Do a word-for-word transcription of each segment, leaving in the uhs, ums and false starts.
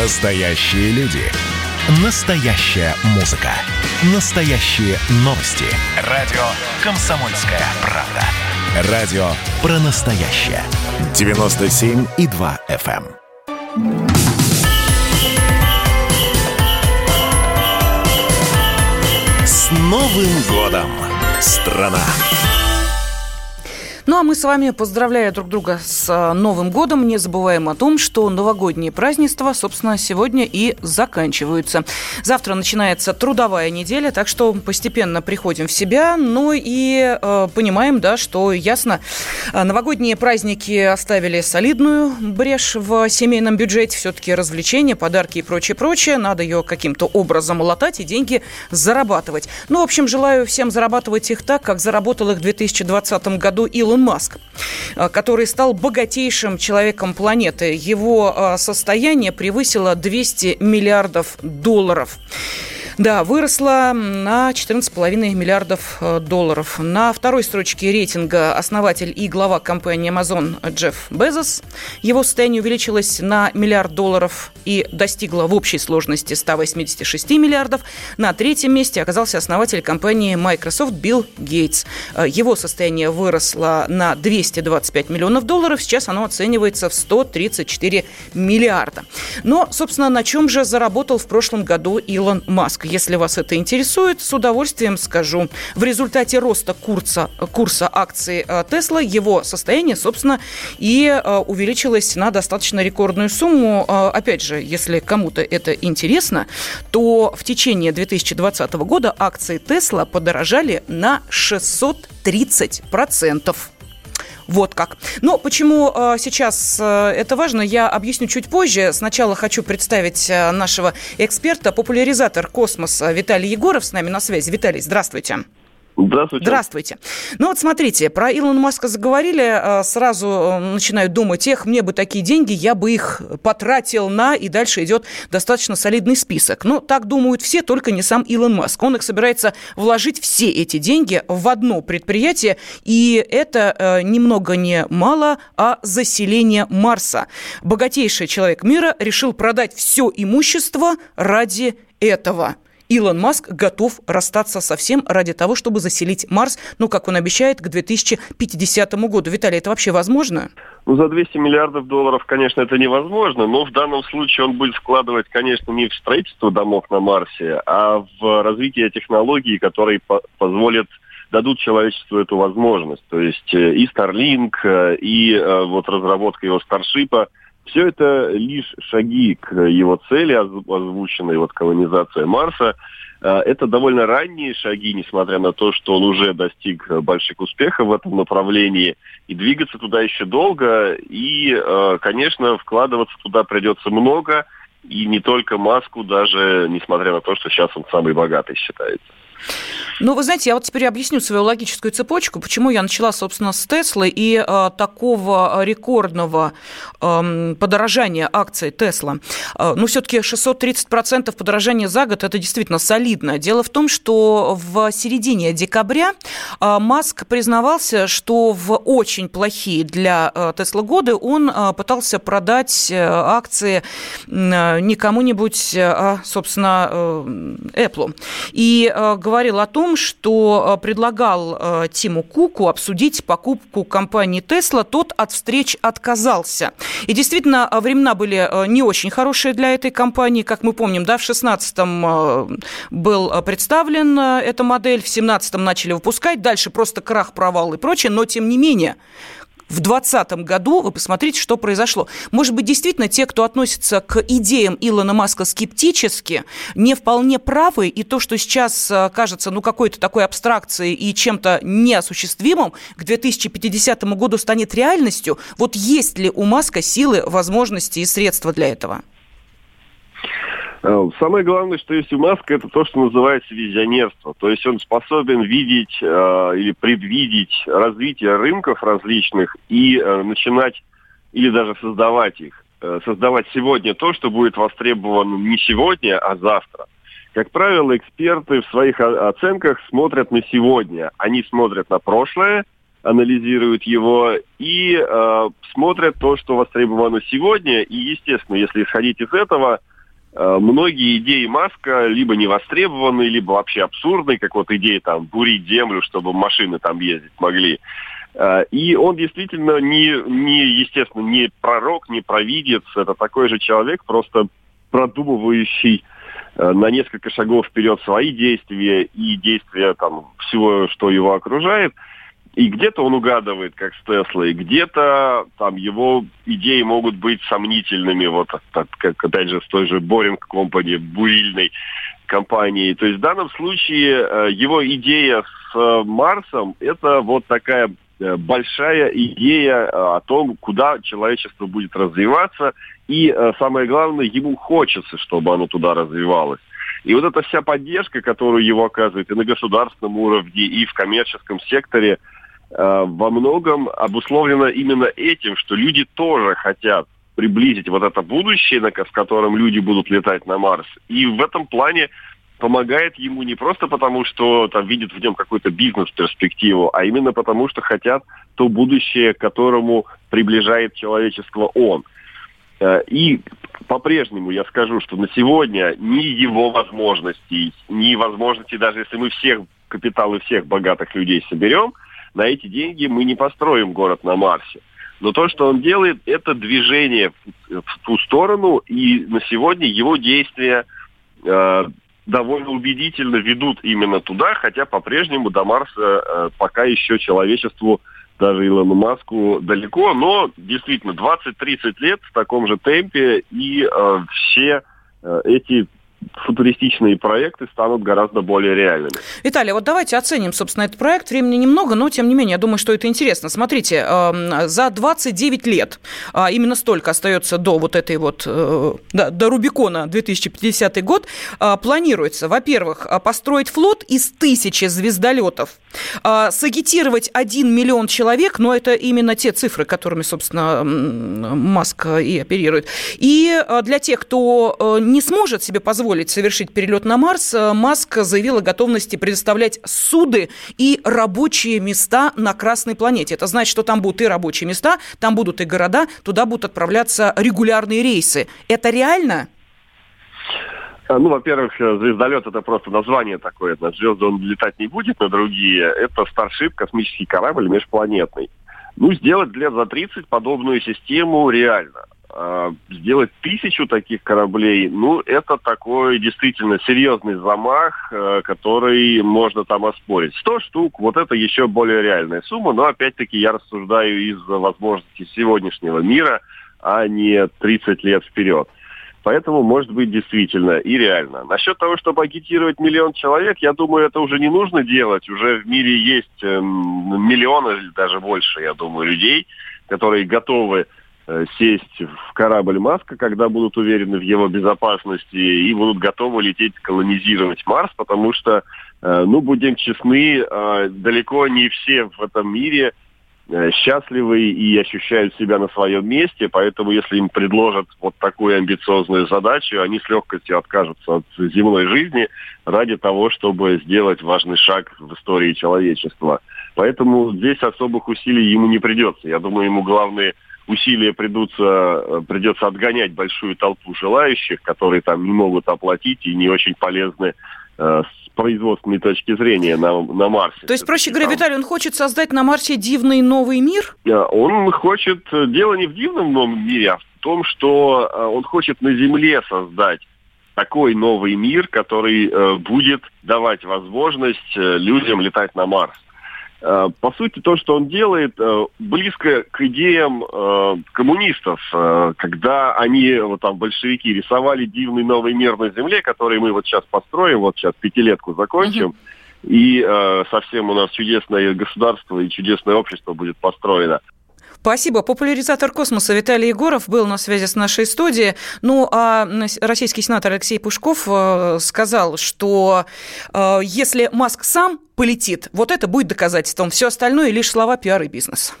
Настоящие люди. Настоящая музыка. Настоящие новости. Радио «Комсомольская правда». Радио про настоящее. девяносто семь и два эф эм. С Новым годом, страна! Ну, а мы с вами, поздравляя друг друга с Новым годом, не забываем о том, что новогодние празднества, собственно, сегодня и заканчиваются. Завтра начинается трудовая неделя, так что постепенно приходим в себя, но и э, понимаем, да, что, ясно, новогодние праздники оставили солидную брешь в семейном бюджете, все-таки развлечения, подарки и прочее-прочее, надо ее каким-то образом латать и деньги зарабатывать. Ну, в общем, желаю всем зарабатывать их так, как заработал их в две тысячи двадцатом году Илон Маск, который стал богатейшим человеком планеты. Его состояние превысило двести миллиардов долларов. Да, выросла на четырнадцать целых пять десятых миллиардов долларов. На второй строчке рейтинга основатель и глава компании Amazon Джефф Безос. Его состояние увеличилось на миллиард долларов и достигло в общей сложности сто восемьдесят шесть миллиардов. На третьем месте оказался основатель компании Microsoft Билл Гейтс. Его состояние выросло на двести двадцать пять миллионов долларов. Сейчас оно оценивается в сто тридцать четыре миллиарда. Но, собственно, на чем же заработал в прошлом году Илон Маск? Если вас это интересует, с удовольствием скажу. В результате роста курса, курса акций Tesla его состояние, собственно, и увеличилось на достаточно рекордную сумму. Опять же, если кому-то это интересно, то в течение две тысячи двадцатого года акции Tesla подорожали на шестьсот тридцать процентов. Вот как. Но почему э, сейчас э, это важно, я объясню чуть позже. Сначала хочу представить э, нашего эксперта, популяризатор космоса Виталий Егоров. С нами на связи. Виталий, здравствуйте. Здравствуйте. Здравствуйте. Ну вот смотрите, про Илона Маска заговорили, сразу начинаю думать, эх, мне бы такие деньги, я бы их потратил на, и дальше идет достаточно солидный список. Ну, так думают все, только не сам Илон Маск. Он их собирается вложить все эти деньги в одно предприятие, и это ни много ни мало, а заселение Марса. Богатейший человек мира решил продать все имущество ради этого. Илон Маск готов расстаться со всем ради того, чтобы заселить Марс, ну, как он обещает, к две тысячи пятидесятому году. Виталий, это вообще возможно? Ну, за двести миллиардов долларов, конечно, это невозможно, но в данном случае он будет вкладывать, конечно, не в строительство домов на Марсе, а в развитие технологий, которые позволят, дадут человечеству эту возможность. То есть и Starlink, и вот разработка его Starship'а. Все это лишь шаги к его цели, озвученной вот колонизация Марса. Это довольно ранние шаги, несмотря на то, что он уже достиг больших успехов в этом направлении. И двигаться туда еще долго. И, конечно, вкладываться туда придется много. И не только Маску, даже несмотря на то, что сейчас он самый богатый считается. Ну, вы знаете, я вот теперь объясню свою логическую цепочку, почему я начала, собственно, с Теслы и э, такого рекордного э, подорожания акций Тесла. Э, ну, все-таки шестьсот тридцать процентов подорожания за год – это действительно солидно. Дело в том, что в середине декабря э, Маск признавался, что в очень плохие для Тесла годы он э, пытался продать э, акции э, не кому-нибудь, а, собственно, э, Эплу. И э, говорил о том, что предлагал Тиму Куку обсудить покупку компании Tesla, тот от встреч отказался. И действительно, времена были не очень хорошие для этой компании. Как мы помним, да, в шестнадцатом был представлен эта модель, в семнадцатом начали выпускать, дальше просто крах, провал и прочее, но тем не менее... В двадцатом году вы посмотрите, что произошло. Может быть, действительно, те, кто относится к идеям Илона Маска скептически, не вполне правы, и то, что сейчас кажется ну, какой-то такой абстракцией и чем-то неосуществимым, к две тысячи пятидесятому году станет реальностью. Вот есть ли у Маска силы, возможности и средства для этого? Самое главное, что есть у Маска, это то, что называется визионерство. То есть он способен видеть э, или предвидеть развитие рынков различных и э, начинать или даже создавать их. Э, создавать сегодня то, что будет востребовано не сегодня, а завтра. Как правило, эксперты в своих оценках смотрят на сегодня. Они смотрят на прошлое анализируют его и э, смотрят то, что востребовано сегодня. И, естественно, если исходить из этого, э, многие идеи Маска либо не востребованы, либо вообще абсурдны, как вот идея там бурить землю, чтобы машины там ездить могли. Э, и он действительно не, не, естественно, не пророк, не провидец. Это такой же человек, просто продумывающий на несколько шагов вперед свои действия и действия там всего, что его окружает. И где-то он угадывает, как с Теслой, где-то там его идеи могут быть сомнительными, вот как, опять же, с той же Боринг Компани, бурильной компанией. То есть в данном случае его идея с Марсом – это вот такая большая идея о том, куда человечество будет развиваться, и самое главное, ему хочется, чтобы оно туда развивалось. И вот эта вся поддержка, которую его оказывают и на государственном уровне, и в коммерческом секторе, во многом обусловлена именно этим, что люди тоже хотят приблизить вот это будущее, в котором люди будут летать на Марс. И в этом плане помогает ему не просто потому, что там видят в нем какую-то бизнес-перспективу, а именно потому, что хотят то будущее, к которому приближает человечество он. И по-прежнему я скажу, что на сегодня ни его возможностей, ни возможностей, даже если мы всех капиталы всех богатых людей соберем, на эти деньги мы не построим город на Марсе. Но то, что он делает, это движение в ту сторону, и на сегодня его действия э, довольно убедительно ведут именно туда, хотя по-прежнему до Марса э, пока еще человечеству, даже Илону Маску, далеко, но действительно двадцать-тридцать лет в таком же темпе, и э, все э, эти футуристичные проекты станут гораздо более реальными. Виталий, вот давайте оценим, собственно, этот проект. Времени немного, но, тем не менее, я думаю, что это интересно. Смотрите, э, за двадцать девять лет, э, именно столько остается до вот этой вот, э, да, до Рубикона две тысячи пятидесятый год, э, планируется, во-первых, построить флот из тысячи звездолетов, э, сагитировать один миллион человек, но это именно те цифры, которыми, собственно, Маск и оперирует. И для тех, кто не сможет себе позволить совершить перелет на Марс, Маск заявил о готовности предоставлять суды и рабочие места на Красной планете. Это значит, что там будут и рабочие места, там будут и города, туда будут отправляться регулярные рейсы. Это реально? Ну, во-первых, звездолет – это просто название такое. На звезды он летать не будет, на другие. Это Starship, космический корабль межпланетный. Ну, сделать лет за тридцать подобную систему реально. Сделать тысячу таких кораблей, ну, это такой действительно серьезный замах, который можно там оспорить. сто штук, вот это еще более реальная сумма, но опять-таки я рассуждаю из возможностей сегодняшнего мира, а не тридцать лет вперед. Поэтому, может быть, действительно и реально. Насчет того, чтобы агитировать миллион человек, я думаю, это уже не нужно делать. Уже в мире есть миллионы, или даже больше, я думаю, людей, которые готовы сесть в корабль Маска, когда будут уверены в его безопасности и будут готовы лететь колонизировать Марс, потому что, ну, будем честны, далеко не все в этом мире счастливы и ощущают себя на своем месте, поэтому если им предложат вот такую амбициозную задачу, они с легкостью откажутся от земной жизни ради того, чтобы сделать важный шаг в истории человечества. Поэтому здесь особых усилий ему не придется. Я думаю, ему главное... Усилия придутся, придется отгонять большую толпу желающих, которые там не могут оплатить и не очень полезны э, с производственной точки зрения на, на Марсе. То есть, проще говоря, там... Виталий, он хочет создать на Марсе дивный новый мир? Он хочет... Дело не в дивном новом мире, а в том, что он хочет на Земле создать такой новый мир, который э, будет давать возможность людям летать на Марс. По сути, то, что он делает, близко к идеям коммунистов, когда они, вот там, большевики, рисовали дивный новый мир на Земле, который мы вот сейчас построим, вот сейчас пятилетку закончим, mm-hmm. и э, совсем у нас чудесное государство и чудесное общество будет построено. Спасибо. Популяризатор космоса Виталий Егоров был на связи с нашей студией. Ну, а российский сенатор Алексей Пушков сказал, что если Маск сам полетит, вот это будет доказательством. Все остальное лишь слова, пиар и бизнес.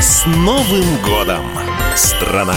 С Новым годом, страна!